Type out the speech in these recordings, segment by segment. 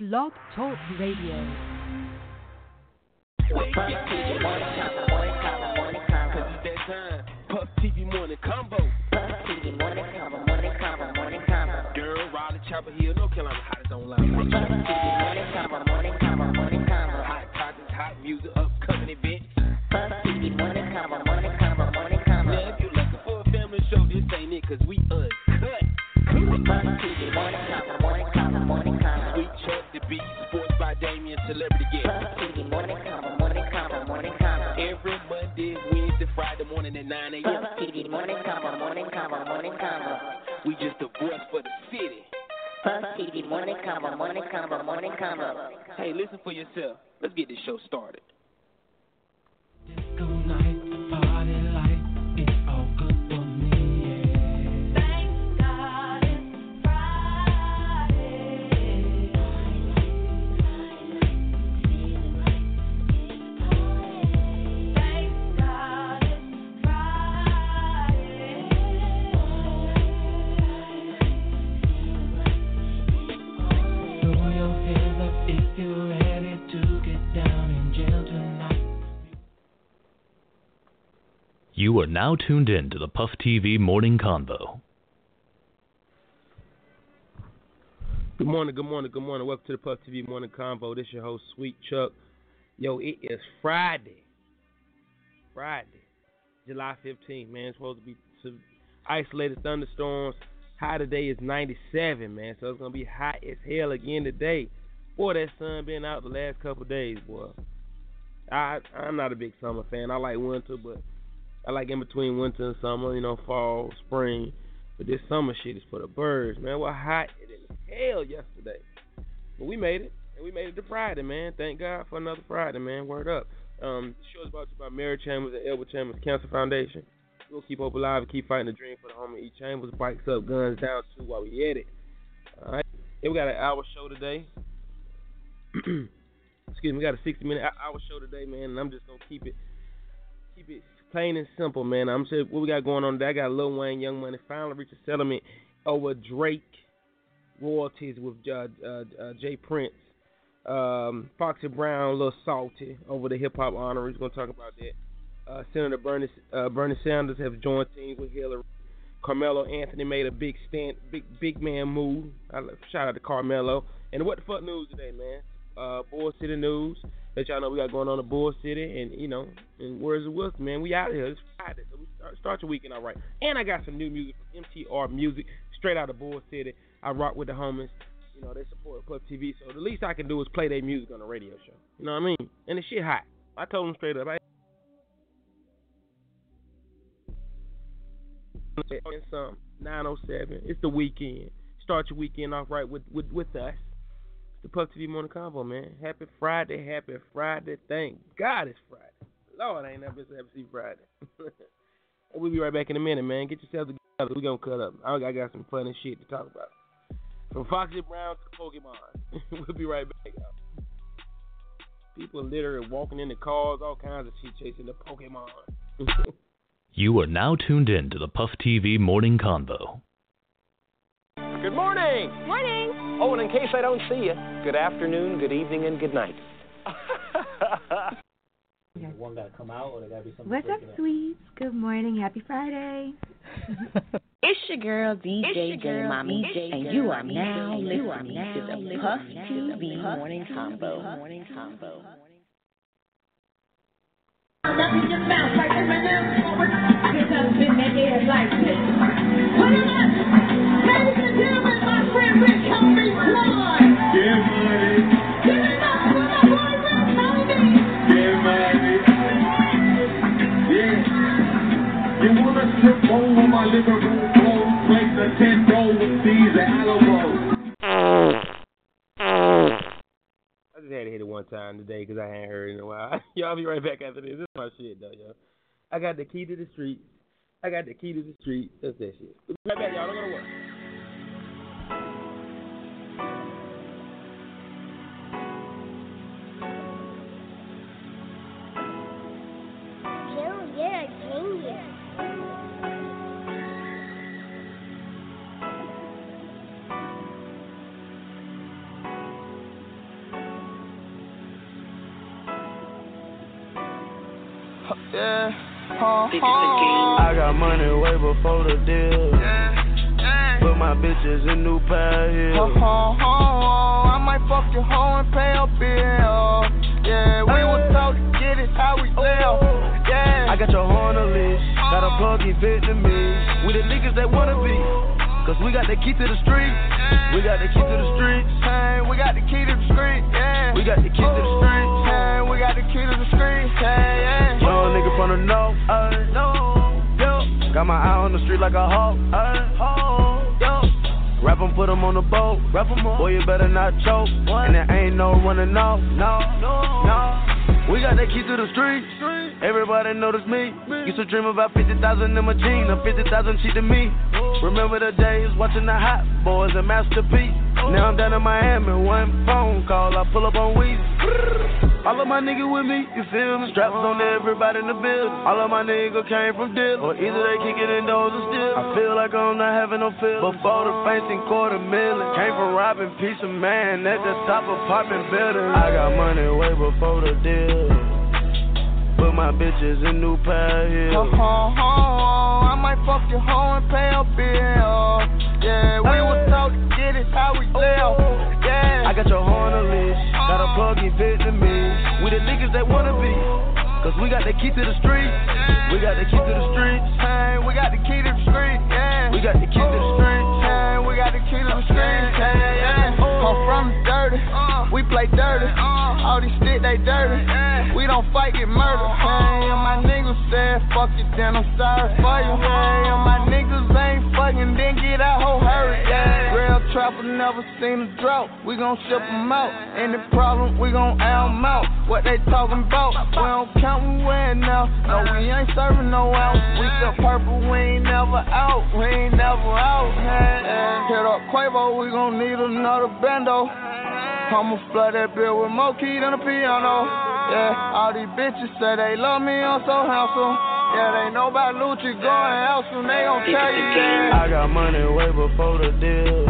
Blog Talk Radio. Puff TV morning combo. Puff TV morning combo, morning combo, morning combo. Girl, Raleigh, Chapel Hill, North Carolina, hottest online. Puff TV morning combo, morning combo, morning combo. Hot topics, hot music, upcoming events. Puff TV morning combo, morning combo, morning combo. Now if you looking for a family show, this ain't it, 'cause we uncut. Puff TV morning combo, morning combo, morning combo. Sweet Chuck, the beat, sports by Damien, celebrity guest. Puff TV morning combo. Every Monday, Wednesday, Friday morning at 9 a.m. Puff TV morning combo, morning combo, morning combo. We just a voice for the city. Puff TV morning combo, morning combo, morning combo. Hey, listen for yourself. Let's get this show started. Disco night, party light, it's all good for me. Yeah. Thank God it's Friday. You are now tuned in to the Puff TV Morning Convo. Good morning, good morning, good morning. Welcome to the Puff TV Morning Convo. This is your host, Sweet Chuck. Yo, it is Friday. July 15th, man. It's supposed to be some isolated thunderstorms. High today is 97, man. So it's going to be hot as hell again today. Boy, that sun been out the last couple days, boy. I'm not a big summer fan. I like winter, but I like in between winter and summer, you know, fall, spring. But this summer shit is for the birds, man. We're hot as hell yesterday. But we made it. And we made it to Friday, man. Thank God for another Friday, man. Word up. The show is brought to you by Mary Chambers and Elbert Chambers Cancer Foundation. We'll keep hope alive and keep fighting the dream for the homie E. Chambers. Bikes up, guns down, too, while we at it. All right. Yeah, we got an hour show today. Excuse me. We got a 60-minute hour show today, man. And I'm just going to keep it plain and simple, man. I'm sure what we got going on today. I got Lil Wayne, Young Money finally reached a settlement over Drake royalties with J. Prince. Foxy Brown, a little salty over the Hip Hop Honors. We're going to talk about that. Senator Bernie Sanders have joined teams with Hillary. Carmelo Anthony made a big man move. Shout out to Carmelo. And what the fuck news today, man? Bull City news. Let y'all know we got going on in Bull City, and you know, and where's the Wilson, man? We out here. It's Friday, so we start your weekend all right. And I got some new music from MTR Music, straight out of Bull City. I rock with the homies. You know, they support Puff TV, so the least I can do is play their music on the radio show. You know what I mean? And the shit hot. I told them straight up. It's 9:07. It's the weekend. Start your weekend off right with us. The Puff TV Morning Convo, man. Happy Friday. Thank God it's Friday. Lord, I ain't never been so happy to see Friday. We'll be right back in a minute, man. Get yourself together. We're going to cut up. I got some funny shit to talk about. From Foxy Brown to POKEMON. We'll be right back, y'all. People literally walking into cars, all kinds of shit chasing the Pokemon. You are now tuned in to the Puff TV Morning Convo. Good morning. Morning. Oh, and in case I don't see you, good afternoon, good evening, and good night. One gotta come out, or there gotta be something. What's up, sweets? Good morning, happy Friday. It's your girl DJ Drama, and you are now listening to the Puff TV Morning Combo. Ladies and gentlemen, my friend Rick Homie Floyd. Get money. Give it up for my boy Rick Homie. Get money. Yeah. You wanna slip home on my living room floor? Place a tent roll with these aloe rolls. time today because I hadn't heard in a while. Y'all be right back after this. This is my shit, though, y'all. I got the key to the streets. That's that shit. We'll be right back, y'all. Don't go to work. I got money way before the deal. Put my bitches in new pair heels. I might fuck your hoe and pay her bill. Yeah, we was taught to get it how we live. Yeah, I got your horn on the list. Got a plug-in Vietnamese. We the niggas that wanna be, cause we got the key to the street. We got the key to the streets. Hey, we got the key to the street. Yeah, we got the key to the street. Hey, we got the key to the street. Hey, yeah. Young nigga from the north. Got my eye on the street like a hawk. Rap 'em, put 'em on the boat. Boy, you better not choke. What? And there ain't no running off. No. We got that key to the street. Everybody notice me. Used to dream about 50,000 in my jeans. Now 50,000 cheating me. Remember the days watching the Hot Boys and Master P. Now I'm down in Miami, one phone call, I pull up on Weezy. All of my niggas with me, you feel me? Straps on everybody in the building. All of my niggas came from dealers, or either they kicking in doors or still. I feel like I'm not having no feelings. Before the fence and $250,000, came from robbing piece of man at the top of popping building. I got money way before the deal. Put my bitches in new pair heels. I might fuck your hoe and pay her bill. Yeah, we was taught to get it how we live. Yeah, I got your horn on the list. Got a plug-in Vietnamese. We the niggas that wanna be, cause we got the key to the street. We got the key to the streets. Hey, we got the key to the street. Yeah, we got the key to the streets. Hey, we got the key to the streets. Hey, yeah. I'm from the dirty. We play dirty. All these shit they dirty. We don't fight, get murdered. Hey, and my niggas said fuck it, then I'm sorry for you. Hey, and my niggas ain't fucking, then get out. Hurry, yeah. Real trapper never seen a drought. We gon' ship them out. Any problem, we gon' out them out. What they talking about? We don't count, we win now. No, we ain't serving no out. We the purple, we ain't never out. Yeah. Hit up Quavo, we gon' need another bando. I'ma flood that bill with more key than a piano. Yeah, all these bitches say they love me, I'm so handsome. Yeah, they know about Lucci going out soon, they gon' tell you. I got money way before the deal.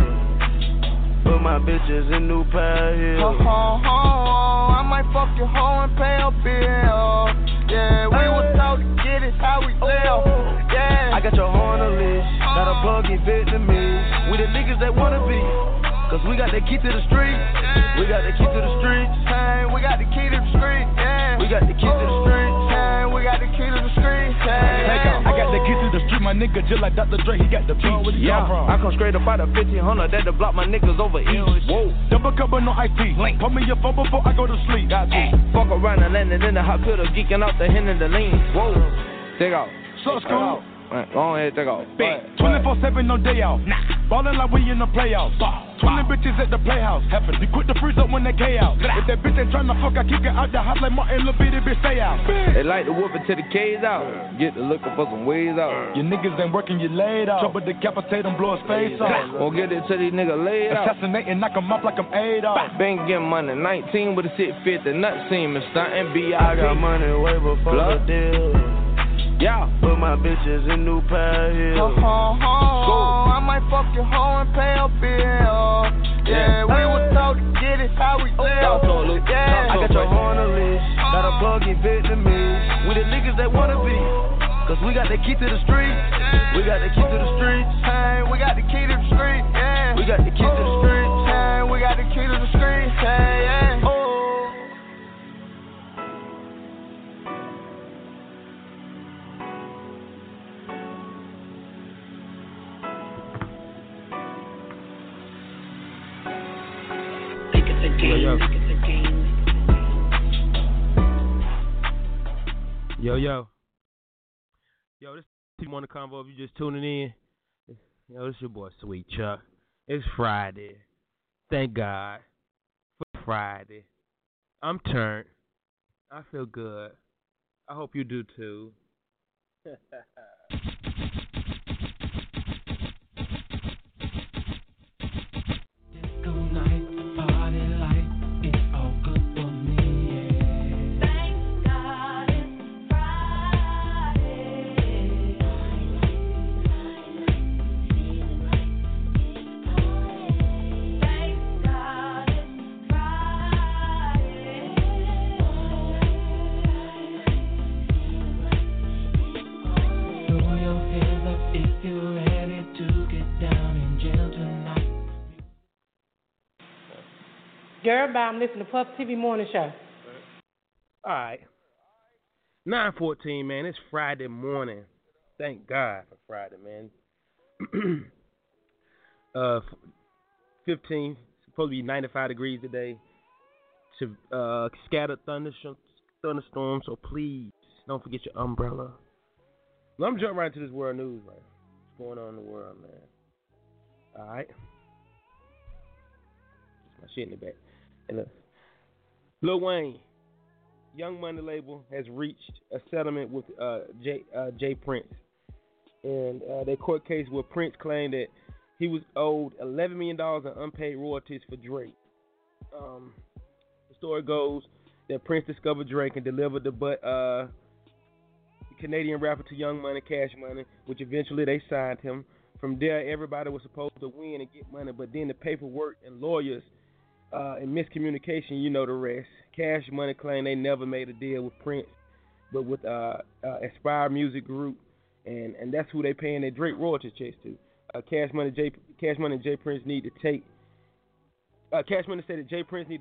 Put my bitches in new pair heels. I might fuck your hoe and pay her bill. Yeah, we was taught to get it how we live. Yeah, I got your horn on the list. Got a plug-in Vietnamese. We the niggas that wanna be, cause we got the key to the street. We got the key to the streets. Hey, we got the key to the street. Yeah, we got the key to the streets. We got the key to the street. Hey, I got the key to the street, my nigga, just like Dr. Dre, he got the beat. Yeah, I come straight up out of 1500, that to block my niggas over east. Whoa, double cup and no IP. Link. Pump me your phone before I go to sleep. Got you. Fuck around and landing in the hot pillow, geeking out the hen and the lean. Whoa, take out. So school. Go ahead, take out. 24/7, no day out. Nah. Ballin' like we in the playoffs. Ball. 20 bitches at the playhouse. Happen. You quit the freeze up when they K out. If that bitch ain't tryna fuck, I kick her out the house like Martin Lil' Bitty, bitch, stay out. They like to whoop it till the K's out. Get to looking for some ways out. Your niggas ain't working, you laid out. Trouble decapitate him, blow his face off. Won't get it till these niggas laid out. Assassinate and knock him off like I'm 8 off. Been getting money 19 with a 650 nut seam and stuntin' B.I. I got money way before the deal. Yeah, put my bitches in new pair heels. I might fuck your hoe and pay her bill. Yeah, we was taught to get it how we live. Yeah, I got your horn on the list. Got a plug-in Vietnamese. We the niggas that wanna be, cause we got the key to the street. We got the key to the streets. Hey, we got the key to the street. Yeah, we got the key to the streets. Hey, we got the key to the streets. Hey, yeah. Yo, this is T1 The Convo if you just tuning in. Yo, this your boy Sweet Chuck. It's Friday. Thank God for Friday. I'm turned. I feel good. I hope you do too. I'm listening to Puff TV Morning Show. All right. 9:14, man. It's Friday morning. Thank God for Friday, man. 15, supposed to be 95 degrees today. To scattered thunderstorms, so please don't forget your umbrella. Well, I'm jumping right into this world news, man. What's going on in the world, man? All right. My shit in the back. And Lil Wayne, Young Money label has reached a settlement with J. Prince, and their court case where Prince claimed that he was owed $11 million in unpaid royalties for Drake. The story goes that Prince discovered Drake and delivered the Canadian rapper to Young Money Cash Money, which eventually they signed him. From there, everybody was supposed to win and get money, but then the paperwork and lawyers. And miscommunication, you know the rest. Cash Money claimed they never made a deal with Prince, but with Aspire Music Group, and that's who they paying their Drake royalty checks to. Cash Money said that J. Prince need to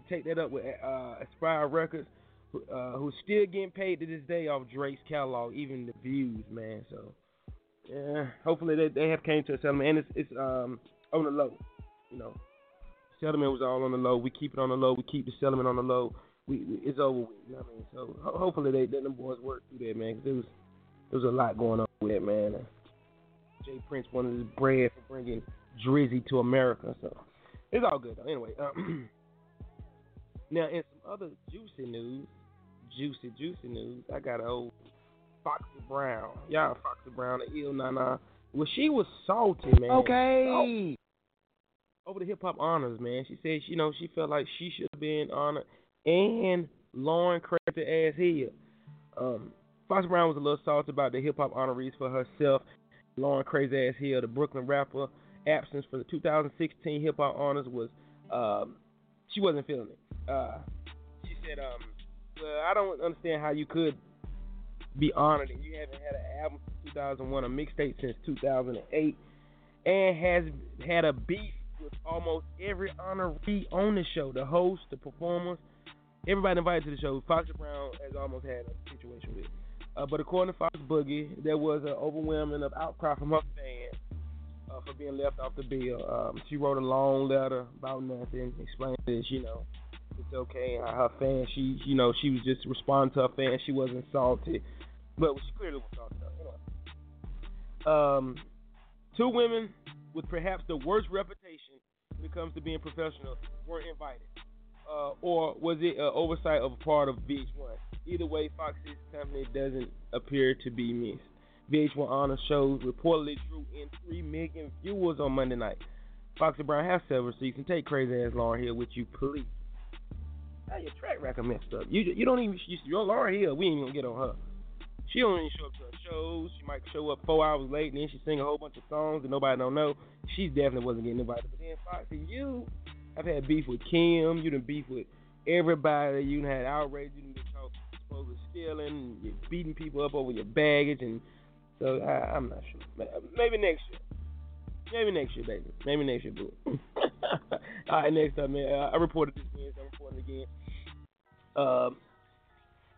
take that up with Aspire Records, who's still getting paid to this day off Drake's catalog, even the views, man. So, yeah, hopefully they have came to a settlement, and it's on the low, you know. Settlement was all on the low. We keep it on the low. We keep the settlement on the low. It's over with. You know what I mean? So hopefully they them boys work through that, man. Cause there was a lot going on with it, man. J. Prince wanted his bread for bringing Drizzy to America, so it's all good though. Anyway, now in some other juicy news, I got old Foxy Brown. Y'all, Foxy Brown, the ill nana. Well, she was salty, man. Okay. Over the Hip Hop Honors, man. She said, you know, she felt like she should have been honored. And Lauren cracked her ass here. Foxy Brown was a little salty about the Hip Hop Honorees for herself. Lauren crazy ass here, the Brooklyn rapper, absence for the 2016 Hip Hop Honors was, she wasn't feeling it. She said, well, I don't understand how you could be honored and you haven't had an album since 2001, a mixtape since 2008, and has had a beef with almost every honoree on the show, the host, the performers, everybody invited to the show. Foxy Brown has almost had a situation with. But according to Fox Boogie, there was an overwhelming outcry from her fans for being left off the bill. She wrote a long letter about nothing, explained this, you know, it's okay. Her fans, she was just responding to her fans. She wasn't salty, but she clearly was salty. Anyway. Two women with perhaps the worst reputation when it comes to being professional weren't invited. Or was it an oversight of a part of VH1? Either way, Foxy's company doesn't appear to be missed. VH1 Honor shows reportedly drew in 3 million viewers on Monday night. Foxy Brown has several seasons. Take crazy ass Lauryn Hill with you, please. Now your track record messed up. You don't even, your Lauryn Hill, we ain't even gonna get on her. She don't even show up to her shows. She might show up 4 hours late, and then she sing a whole bunch of songs that nobody don't know. She definitely wasn't getting invited. But then Foxy, I've had beef with Kim. You done beef with everybody. You done had outrage. You done been supposed to stealing. You're beating people up over your baggage, and so I'm not sure. Maybe next year. Maybe next year, baby. Maybe next year, boo. All right, next up, man. I reported this Wednesday. I'm reporting again.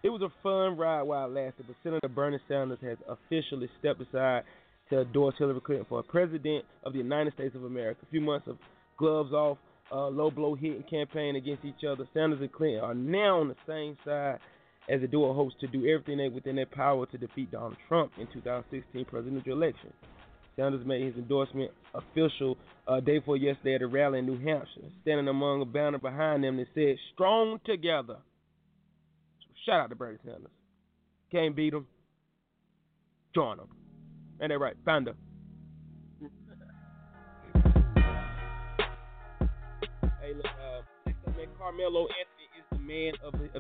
It was a fun ride while it lasted, but Senator Bernie Sanders has officially stepped aside to endorse Hillary Clinton for President of the United States of America. A few months of gloves off, low blow hitting campaign against each other. Sanders and Clinton are now on the same side as the duo hopes to do everything within their power to defeat Donald Trump in 2016 presidential election. Sanders made his endorsement official day before yesterday at a rally in New Hampshire, standing among a banner behind them that said, "Strong Together." Shout out to Bernie Sanders. Can't beat him. Join him. And they're right. Panda. Hey, look, man, Carmelo Anthony is the man of his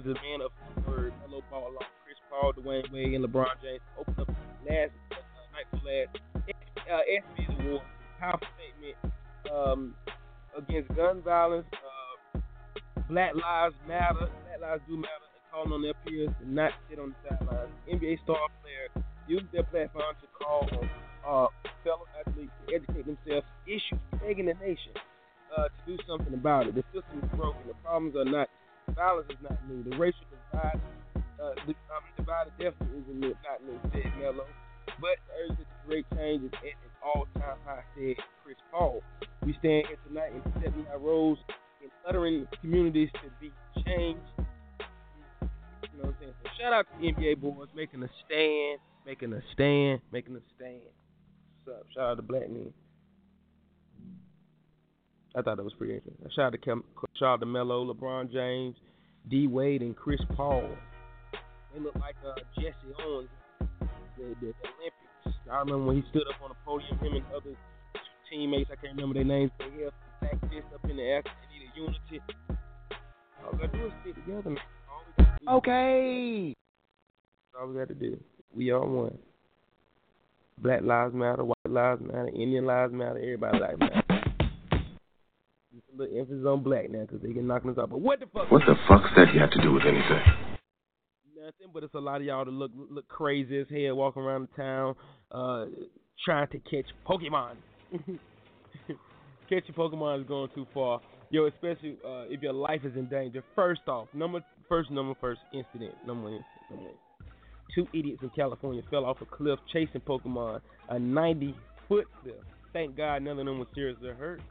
word. Hello, ball along Chris Paul, Dwayne Wade, and LeBron James opened up last night's award. Powerful statement against gun violence. Black lives matter. Black lives do matter. They're calling on their peers to not sit on the sidelines. NBA star player used their platform to call on fellow athletes to educate themselves. Issues plaguing the nation. To do something about it. The system is broken. The problems are not. Violence is not new. The racial divide, divided definitely isn't new. It's not new, said Mello. But the urge to create change is at an all-time high, said Chris Paul. We stand here tonight and stepping our roles in uttering communities to be changed. You know what I'm saying? So shout out to the NBA boys making a stand. What's up? Shout out to black men. I thought that was pretty interesting. Shout out to Melo, LeBron James, D. Wade, and Chris Paul. They look like Jesse Owens at the Olympics. I remember when he stood up on the podium, him and other teammates, I can't remember their names, but he had the back fist up in the air. They needed unity. All we got to do is stick together, man. Okay. That's all we got to do. We all one. Black lives matter, white lives matter, Indian lives matter, everybody lives matter. A little emphasis on black now because they get knocking us out. But what the fuck? What the fuck said he had to do with anything? Nothing, but it's a lot of y'all that look crazy as hell walking around the town trying to catch Pokemon. Catching Pokemon is going too far. Yo, especially if your life is in danger. First off, number one incident. 2 idiots in California fell off a cliff chasing Pokemon, a 90-foot cliff. Thank God none of them was seriously hurt.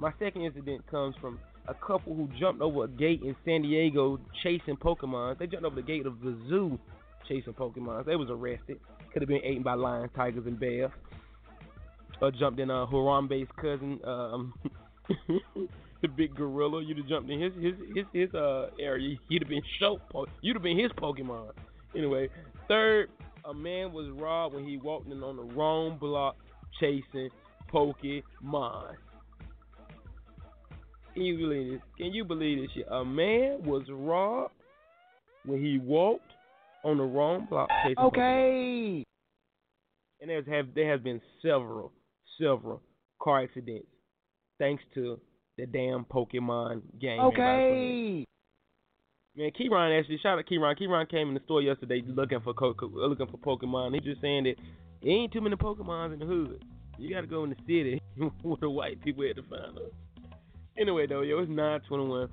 My second incident comes from a couple who jumped over a gate in San Diego chasing Pokemon. They jumped over the gate of the zoo chasing Pokemon. They was arrested. Could have been eaten by lions, tigers, and bears. Jumped in Harambe's cousin, the big gorilla. You'd have jumped in his area. You'd have been You'd have been his Pokemon. Anyway, third, a man was robbed when he walked in on the wrong block chasing Pokemon. Can you believe this shit? A man was robbed when he walked on the wrong block chasing Pokemon. Okay. And there have been several car accidents thanks to the damn Pokemon game. Okay. Man, Keyron actually, shout out to Keyron. Keyron came in the store yesterday looking for Pokemon. He's just saying that there ain't too many Pokemons in the hood. You got to go in the city where the white people had to find them. Anyway, though, yo, it's 9:21.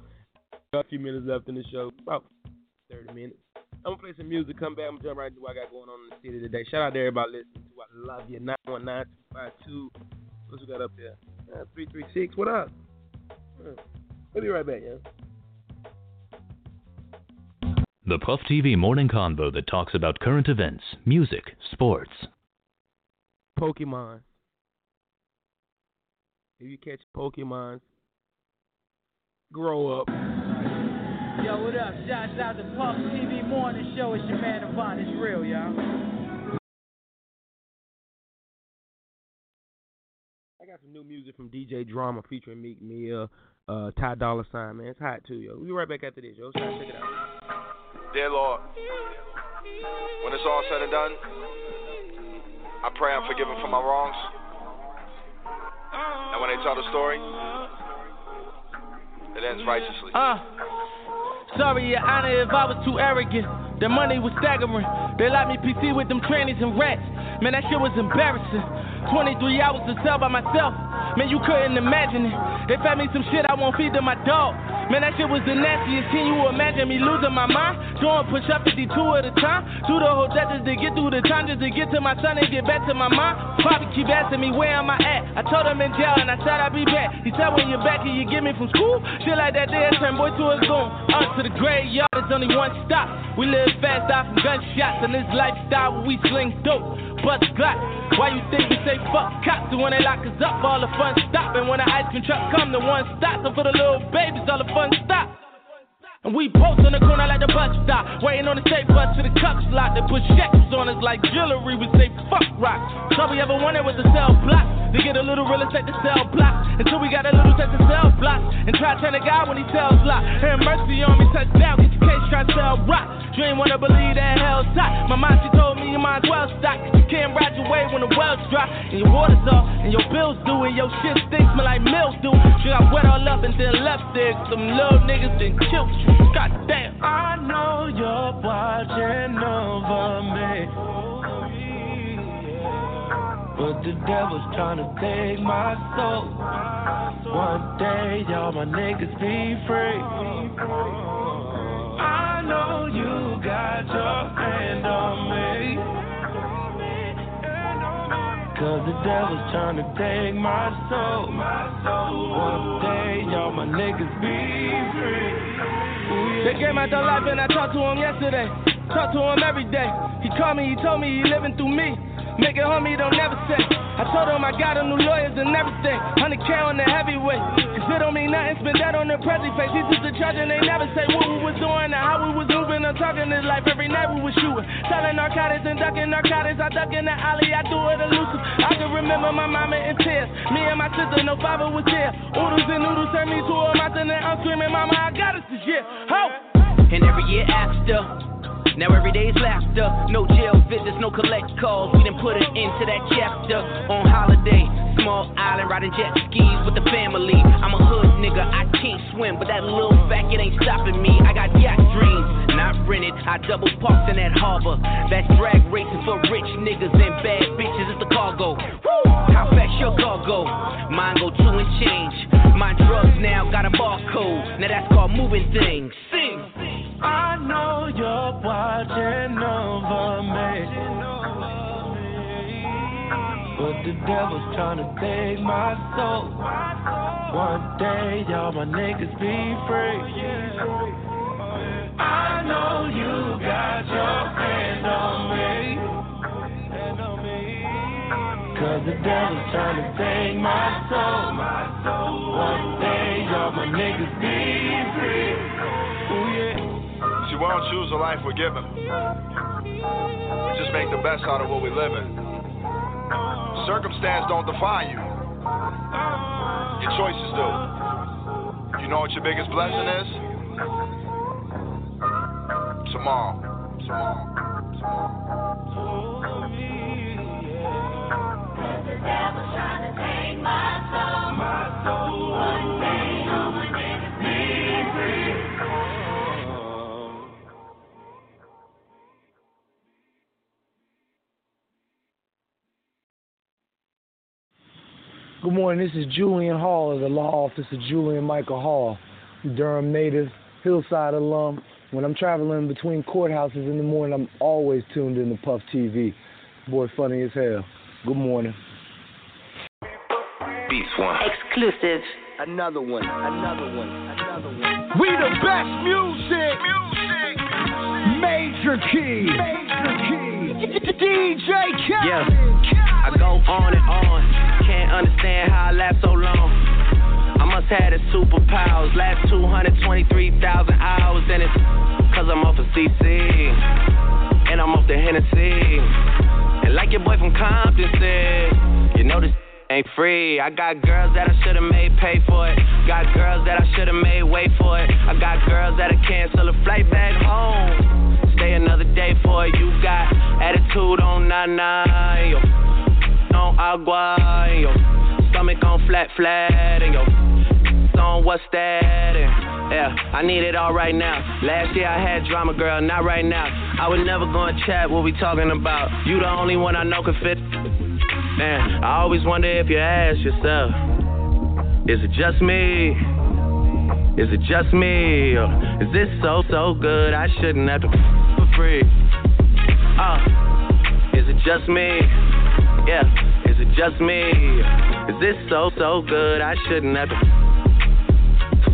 Got a few minutes left in the show. About 30 minutes. I'm going to play some music, come back, I'm going to jump right into what I got going on in the city today. Shout out to everybody listening to I Love You. 919-252. What you got up there? 336. What up? We'll be right back, yo. The Puff TV morning convo that talks about current events, music, sports. Pokemon. If you catch Pokemon, grow up. Yo, what up? Shouts out to Puff TV morning show. It's your man, Devon. It's real, y'all. I got some new music from DJ Drama featuring Meek Mill, Ty Dolla $ign, man. It's hot, too, yo. We'll be right back after this, yo. So check it out. Dear Lord, when it's all said and done, I pray I'm forgiven for my wrongs. And when they tell the story, it ends righteously. Sorry, Your Honor, if I was too arrogant. The money was staggering. They locked me PC with them trannies and rats. Man, that shit was embarrassing. 23 hours in cell by myself. Man, you couldn't imagine it. They fed me some shit I won't feed to my dog. Man, that shit was the nastiest. Can you imagine me losing my mind? Doing push-up 52 at a time. Through the whole death just to get through the time. Just to get to my son and get back to my mind. Poppy keep asking me where am I at. I told him in jail and I said I'd be back. He said when you're back can you get me from school? Shit like that day I turned boy to a goon. Up to the graveyard, there's only one stop. We live fast out from gunshots. And this lifestyle where we sling dope. Bust Glock. Why you think we say fuck cops? And when they lock us up, all the fun stop. And when the ice cream truck come, the one stop. So for the little babies, all the fun stop. And we post on the corner like the bus stop, waiting on the safe bus to the cup slot. They put shackles on us like jewelry. We say fuck rock. So we ever wanted was to sell block. To get a little real estate to sell block. Until we got a little set to sell block. And try to turn a guy when he sells lot. Have mercy on me, touchdown. Get your case, try to sell rock. You ain't wanna believe that hell's hot. My mom, she told me you might as well stock. You can't ride your way when the well's dry. And your water's off, and your bills due, and your shit stinks, smell like mildew. She got wet all up and then left there. Some little niggas then killed you. God damn. I know you're watching over me, but the devil's trying to take my soul. One day all my niggas be free. I know you got your hand on me, cause the devil's trying to take my soul. One day, y'all, my niggas be free. They came out their life and I talked to him yesterday. Talked to him every day. He called me, he told me he living through me. Make it homie, don't never say. I told him I got him new lawyers and everything. 100K on the heavyweight. Cause it don't mean nothing, spend that on the present face. These is the judge and they never say what we was doing or how we was moving. I'm talking this life every night we was shooting. Selling narcotics and ducking narcotics. I duck in the alley, I do it elusive. I can remember my mama in tears. Me and my sister, no father was here. Oodles and noodles turned me to a mountain and I'm screaming, mama, I got us this year. Ho! And every year after. Now every day's laughter, no jail visits, no collect calls. We done put an end to that chapter. On holiday, small island, riding jet skis with the family. I'm a hood nigga, I can't swim, but that little fact, it ain't stopping me. I got yacht dreams, not rented, I double parked in that harbor. That's drag racing for rich niggas and bad bitches, it's the cargo. Woo! How fast your car go? Mine go two and change. My drugs now got a barcode, now that's called moving things. Sing! I know you're watching over me, but the devil's trying to take my soul. One day, y'all, my niggas be free. I know you got your hand on me, cause the devil's trying to take my soul. One day, y'all, my niggas be free. Ooh, yeah. She won't choose a life we're given. We just make the best out of what we live in. Circumstance don't define you. Your choices do. You know what your biggest blessing is? Tomorrow. Tomorrow. Good morning, this is Julian Hall of the Law Office of Julian Michael Hall, Durham native, Hillside alum. When I'm traveling between courthouses in the morning, I'm always tuned in to Puff TV. Boy, funny as hell. Good morning. Beast one. Exclusive. Another one. Another one. Another one. We the best music. Music. Major key. Major key. DJ Khaled. Yeah. I go on and on. Can't understand how I last so long. I must have the superpowers. Last 223,000 hours, and it's cause I'm off of CC and I'm off the Hennessy. And like your boy from Compton said, you know this ain't free. I got girls that I should've made pay for it. Got girls that I should've made wait for it. I got girls that'll cancel a flight back home, stay another day for it. You got attitude on 99, yo. On agua, and your stomach on flat, flat, and your on what's that? And yeah, I need it all right now. Last year I had drama, girl, not right now. I would never go and chat what we talking about. You the only one I know can fit. Man, I always wonder if you ask yourself, is it just me? Is it just me? Or is this so good I shouldn't have to for free? Is it just me? Yeah, is it just me? Is this so good? I shouldn't have been for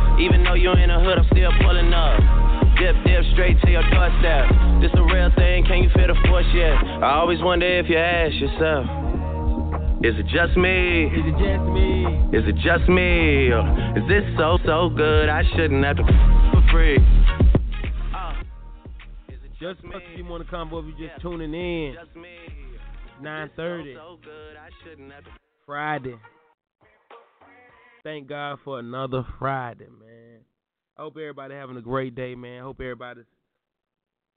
Even though you in the hood, I'm still pulling up. Dip, dip, straight to your doorstep. This a real thing, can you feel the force yet? I always wonder if you ask yourself, is it just me? Is it just me? Is it just me? Or is this so good I shouldn't have to for free? Is it just me? If you want to combo, if you're just tuning in, 9:30 Friday. Thank God for another Friday, man. I hope everybody having a great day, man. I hope everybody's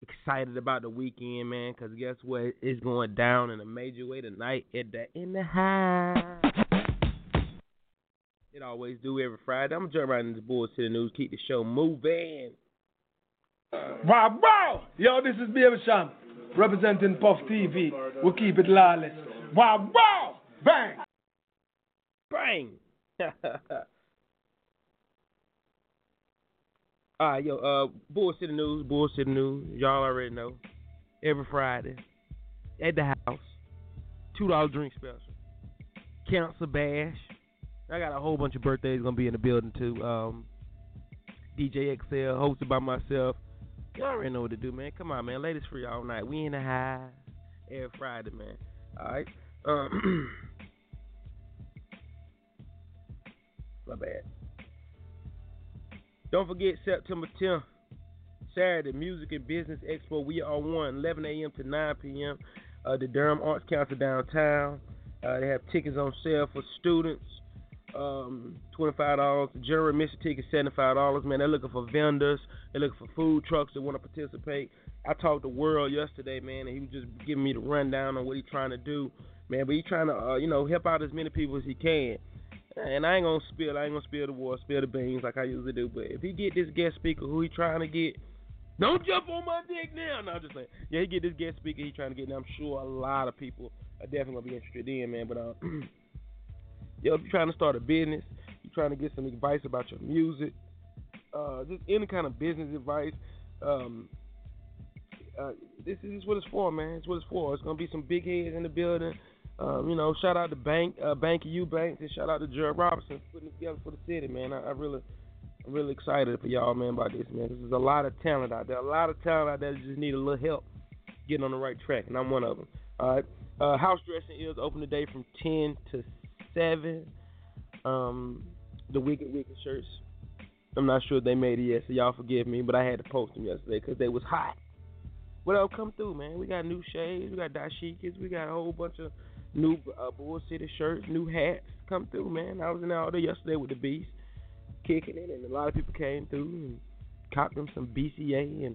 excited about the weekend, man, because guess what? It's going down in a major way tonight at the In the High. It always do every Friday. I'm going to jump right into the Bull City news. Keep the show moving. Wow. Yo, this is B.M. Sham, representing Puff TV. We'll keep it lawless. Wow. Bang. Bang. Alright, yo, Bull City News, y'all already know. Every Friday, at the house, $2 drink special, cancer bash. I got a whole bunch of birthdays gonna be in the building too. DJ XL, hosted by myself. Y'all already know what to do, man. Come on, man, ladies free all night. We in the high every Friday, man. Alright, my bad. Don't forget September 10th, Saturday, Music and Business Expo. We are on 11 a.m. to 9 p.m. The Durham Arts Council downtown. They have tickets on sale for students, $25. General admission tickets, $75. Man, they're looking for vendors. They're looking for food trucks that want to participate. I talked to World yesterday, man, and he was just giving me the rundown on what he's trying to do, man. But he's trying to, help out as many people as he can. And I ain't gonna spill the water, spill the beans like I usually do. But if he get this guest speaker who he trying to get, don't jump on my dick now. No, I'm just saying. Yeah, he get this guest speaker he trying to get, and I'm sure a lot of people are definitely gonna be interested in, man. But yo, if you trying to start a business, you trying to get some advice about your music, just any kind of business advice, this is what it's for, man. It's what it's for. It's gonna be some big heads in the building. Shout out to Banks, and shout out to Jared Robinson for putting it together for the city, man. I'm really excited for y'all, man, about this, man. There's a lot of talent out there. A lot of talent out there that just need a little help getting on the right track, and I'm one of them. All right. House Dressing is open today from 10 to 7. The Wicked shirts. I'm not sure if they made it yet, so y'all forgive me, but I had to post them yesterday because they was hot. What else come through, man? We got new shades. We got dashikis. We got a whole bunch of new Bull City shirts, new hats come through, man. I was in there all day yesterday with the Beast, kicking it, and a lot of people came through and copped them some BCA and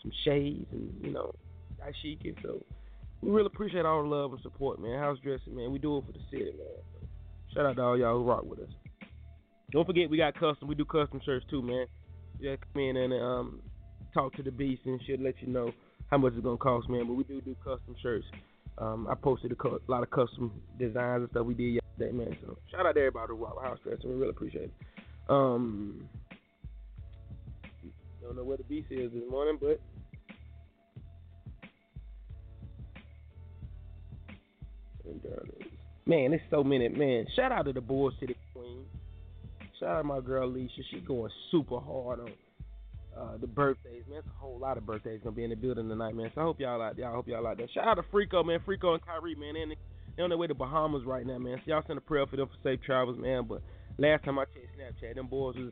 some shades and, dashiki. So we really appreciate all the love and support, man. House Dressing, man. We do it for the city, man. So shout out to all y'all who rock with us. Don't forget we got custom. We do custom shirts too, man. Yeah, come in and talk to the Beast and shit, let you know how much it's going to cost, man. But we do custom shirts. I posted a lot of custom designs and stuff we did yesterday, man. So shout out to everybody who rocked with House Dressing. We really appreciate it. Don't know where the Beast is this morning, but man, there's so many, man. Shout out to the Bull City Queen. Shout out to my girl Alicia. She going super hard on the birthdays, man. It's a whole lot of birthdays gonna be in the building tonight, man. So I hope y'all out there. I hope y'all out there. Shout out to Freako, man. Freako and Kyrie, man. They're on their way to Bahamas right now, man. So y'all send a prayer for them for safe travels, man. But last time I checked Snapchat, them boys was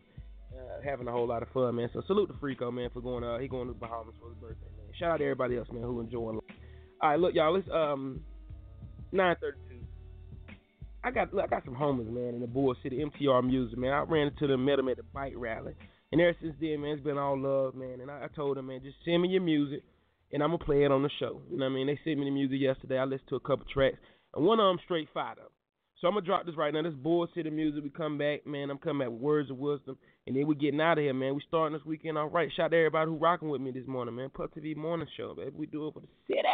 having a whole lot of fun, man. So salute to Freako, man, for going. He going to Bahamas for his birthday, man. Shout out to everybody else, man, who enjoying life. All right, look, y'all. It's 9:32. I got some homies, man, in the Bull City MTR Music, man. I ran into them, met them at the bike rally. And ever since then, man, it's been all love, man. And I told them, man, just send me your music, and I'm going to play it on the show. You know what I mean? They sent me the music yesterday. I listened to a couple tracks. And one of them straight fired up. So I'm going to drop this right now. This Bull City Music. We come back, man. I'm coming back with words of wisdom. And then we're getting out of here, man. We starting this weekend all right. Shout out to everybody who rocking with me this morning, man. Puff TV Morning Show, baby. We do it for the city.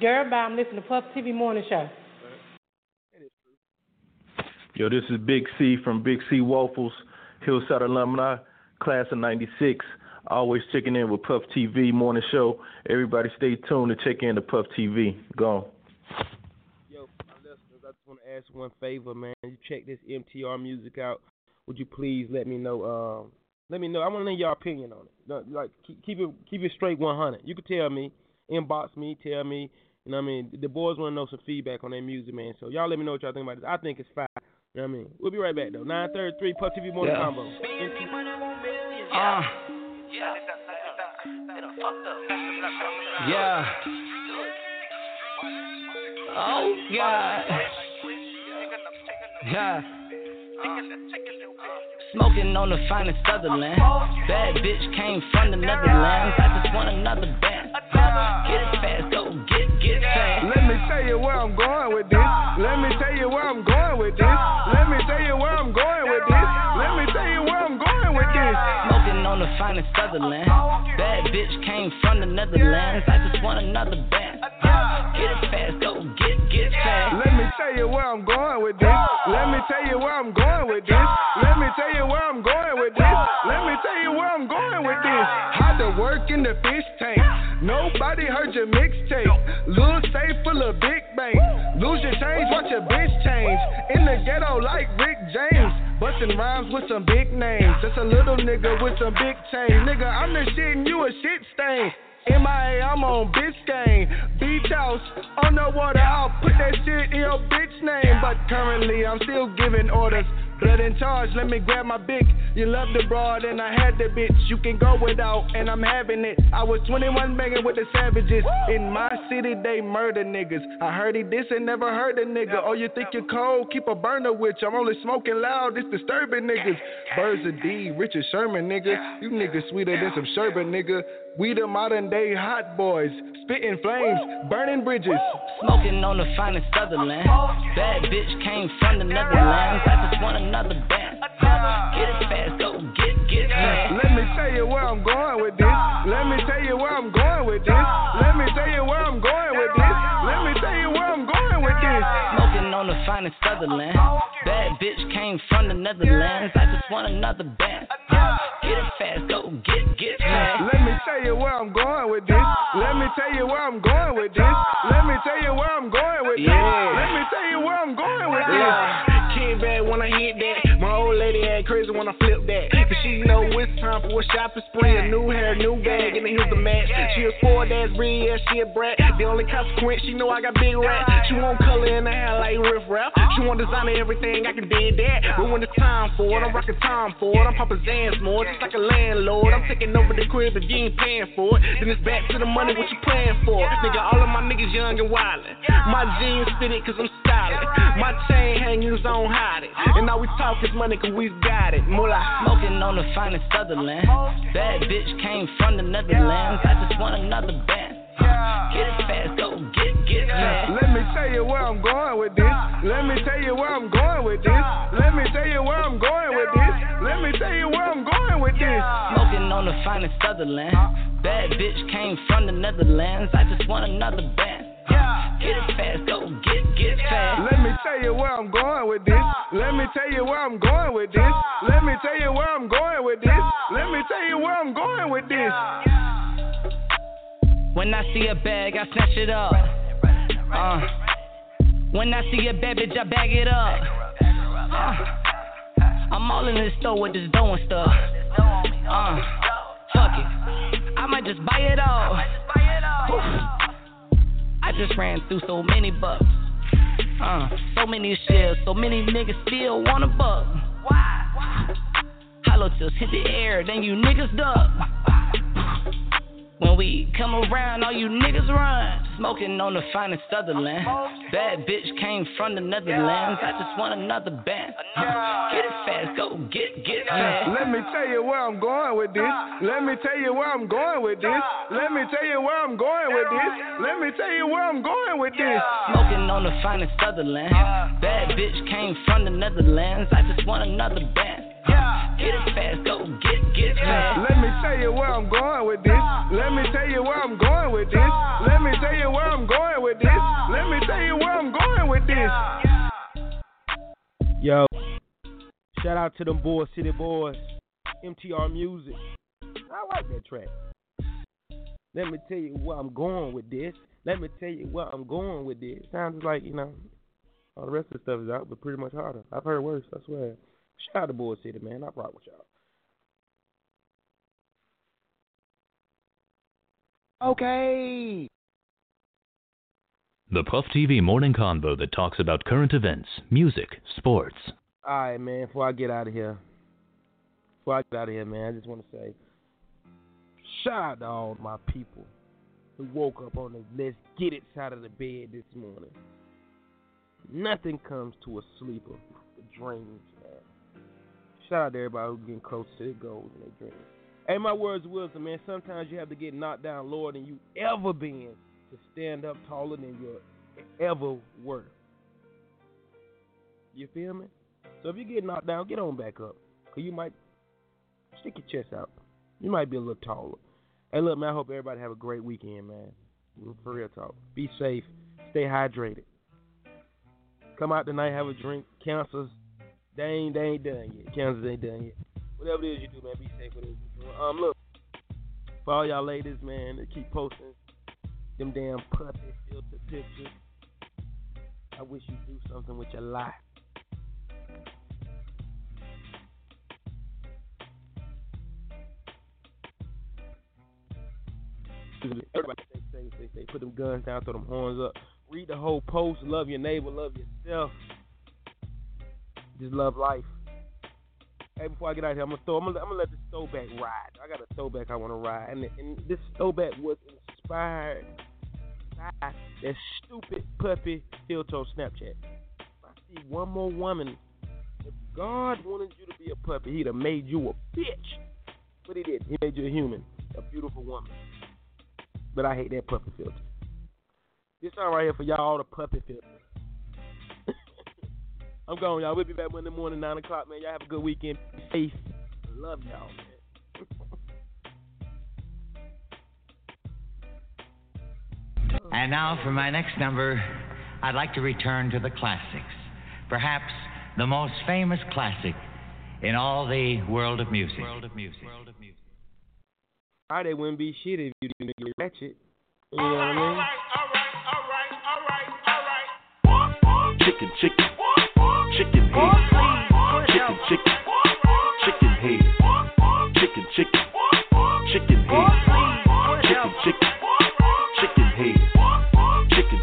Girl, bye. I'm listening to Puff TV Morning Show. Yo, this is Big C from Big C Waffles. Hillside alumni, class of 96, always checking in with Puff TV morning show. Everybody stay tuned to check in to Puff TV. Go. Yo, my listeners, I just want to ask one favor, man. You check this MTR music out. Would you please let me know? Let me know. I want to know your opinion on it. Like, keep it straight 100. You can tell me, inbox me, tell me. You know what I mean? The boys want to know some feedback on their music, man. So y'all let me know what y'all think about this. I think it's fire. You know what I mean? We'll be right back, though. 933 Puff TV Morning Combo. Oh, God. Yeah. Smoking on the finest Sutherland. Bad bitch came from the Netherlands. I just want another dance. Get it fast, go get fast. Let me tell you where I'm going with this. Let me tell you where I'm going with this. Let me tell you where I'm going with this. Let me tell you where I'm going with this. Smoking on the finest Sutherland. Bad bitch came from the Netherlands. I just want another band. Get it fast, go get fast. Let me tell you where I'm going with this. Let me tell you where I'm going with this. Let me tell you where I'm going with this. Let me tell you where I'm going with this. How to work in the fish tank. Nobody heard your mixtape. Lil' safe full of big bang. Lose your change, watch your bitch change. In the ghetto like Rick James. Bustin' rhymes with some big names. That's a little nigga with some big chain. Nigga, I'm the shit and you a shit stain. MIA, I'm on Biscayne. Beach house, on the water, I'll put that shit in your bitch name. But currently, I'm still giving orders. Blood in charge, let me grab my bick. You love the broad and I had the bitch. You can go without and I'm having it. I was 21 banging with the savages. In my city, they murder niggas. I heard he diss and never heard a nigga. Oh, you think you're cold? Keep a burner with you. I'm only smoking loud, it's disturbing niggas. Birds of D, Richard Sherman, nigga. You niggas sweeter than some sherbet, nigga. We the modern day hot boys, spitting flames, burning bridges. Smoking on the finest Sutherland. Bad bitch came from the Netherlands. I just want another dance. Get it fast, go get fast. Let me tell you where I'm going with this. Let me tell you where I'm going with this. Let me tell you where I'm going with this. Let me tell you where I'm going with this. Smoking on the finest Sutherland. Bad bitch came from the Netherlands. I just want another dance. Get it fast, go get fast. Let me tell you where I'm going with this. Let me tell you where I'm going with this. Let me tell you where I'm going with this. Let me tell you where I'm going with this. Kid bad when I hit that. My old lady had crazy when I flipped that. Cause she know it's time for a shopping spree. A new hair, new bag, and then here's the match. She a spoiled ass breed, yeah, she a brat. The only consequence, she know I got big rats. She want color in the hair like Riff Raff. She want design of everything, I can dig that. But when it's time for it, I'm rocking time for it. I'm popping Zans more, just like a landlord. I'm taking over the crib if you ain't paying for it. Then it's back to the money, what you playing for? Nigga, all of my niggas young and wildin'. My jeans fit it cause I'm styling. My chain hangings, I don't hide it. And all we talk is money cause we got it. More like smoking on the finest Sutherland. Bad bitch came from the Netherlands. I just want another band. Get it fast, go get fast. Let me tell you where I'm going with this. Let me tell you where I'm going with this. Let me tell you where I'm going with this. Let me tell you where I'm going with this. Smoking on the finest Sutherland. Bad bitch came from the Netherlands. I just want another band. Get it fast, go get fast. Let me tell you where I'm going with this. Let me tell you where I'm going with this. Let me tell you where I'm going with this. Let me tell you where I'm going with this. When I see a bag, I snatch it up. When I see a bad bitch, I bag it up. I'm all in this store with this dough and stuff. Fuck it, I might just buy it all. Whew. I just ran through so many bucks. So many shares, so many niggas still want a buck. Hollow tips hit the air, then you niggas duck. When we come around, all you niggas run. Smoking on the finest Sutherland. Bad bitch came from the Netherlands. I just want another band. Get it fast, go get fast. Let me tell you where I'm going with this. Let me tell you where I'm going with this. Let me tell you where I'm going with this. Let me tell you where I'm going with this. Smoking on the finest Sutherland. Bad bitch came from the Netherlands. I just want another band. Get it fast, go get fast. Let me tell you where I'm going with this. Let me tell you where I'm going with this. Let me tell you where I'm going with this. Let me tell you where I'm going with this. Yo, shout out to them Bull City boys. MTR Music. I like that track. Let me tell you where I'm going with this. Sounds like, you know, all the rest of the stuff is out, but pretty much harder. I've heard worse, I swear. Shout out to Bull City, man. I rock with y'all. Okay. The Puff TV morning convo that talks about current events, music, sports. All right, man, before I get out of here, man, I just want to say shout out to all my people who woke up on the let's get it side of the bed this morning. Nothing comes to a sleeper but dreams, man. Shout out to everybody who's getting close to their goals and their dreams. Hey, my words, Wilson, man, sometimes you have to get knocked down lower than you ever been to stand up taller than you ever were. You feel me? So if you get knocked down, get on back up, because you might stick your chest out. You might be a little taller. Hey, look, man, I hope everybody have a great weekend, man. For real talk. Be safe. Stay hydrated. Come out tonight, have a drink. Cancers, they ain't done yet. Cancers ain't done yet. Whatever it is you do, man, be safe with it. Look, for all y'all ladies, man, that keep posting them damn puppy filter pictures, I wish you do something with your life. Everybody stay safe. Put them guns down, throw them horns up. Read the whole post. Love your neighbor, love yourself. Just love life. Hey, before I get out of here, I'm gonna let this throwback ride. I got a throwback I want to ride, and this throwback was inspired by that stupid puppy filter on Snapchat. If I see one more woman, if God wanted you to be a puppy, he'd have made you a bitch, but he didn't. He made you a human, a beautiful woman. But I hate that puppy filter. This time right here for y'all, all the puppy filters. I'm going, y'all. We'll be back Monday morning, 9 o'clock, man. Y'all have a good weekend. Peace. Love y'all, man. And now for my next number, I'd like to return to the classics. Perhaps the most famous classic in all the world of music. All right, it wouldn't be shit if you didn't get ratchet. You know what I mean? All right. Chicken. Chicken head, chicken head, chicken head, chicken head, chicken head, chicken head, chicken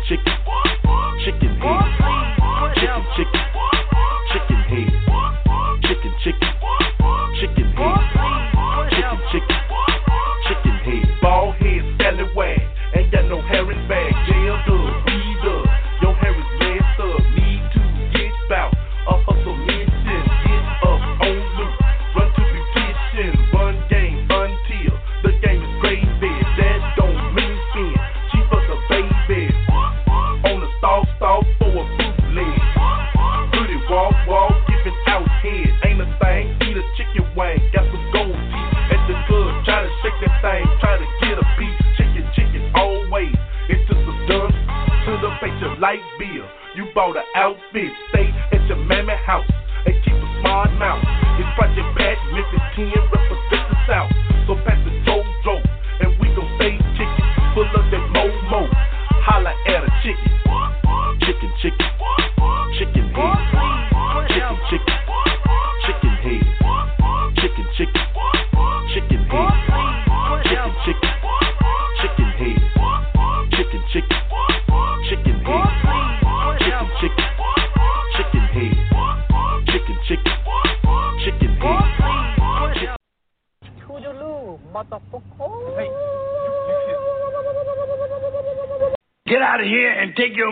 head, bald head, sally wag, ain't got no hair in bag, jail dub, beat up, your hair is messed up, need to get bout. Light bill, you bought an outfit. Stay at your mammy house and keep a smart mouth. It's Project Pat, Memphis 10, represent the South. So pass the JoJo, and we gon' stay chicken. Full of that mo-mo, holla at a chicken. Get out of here and take your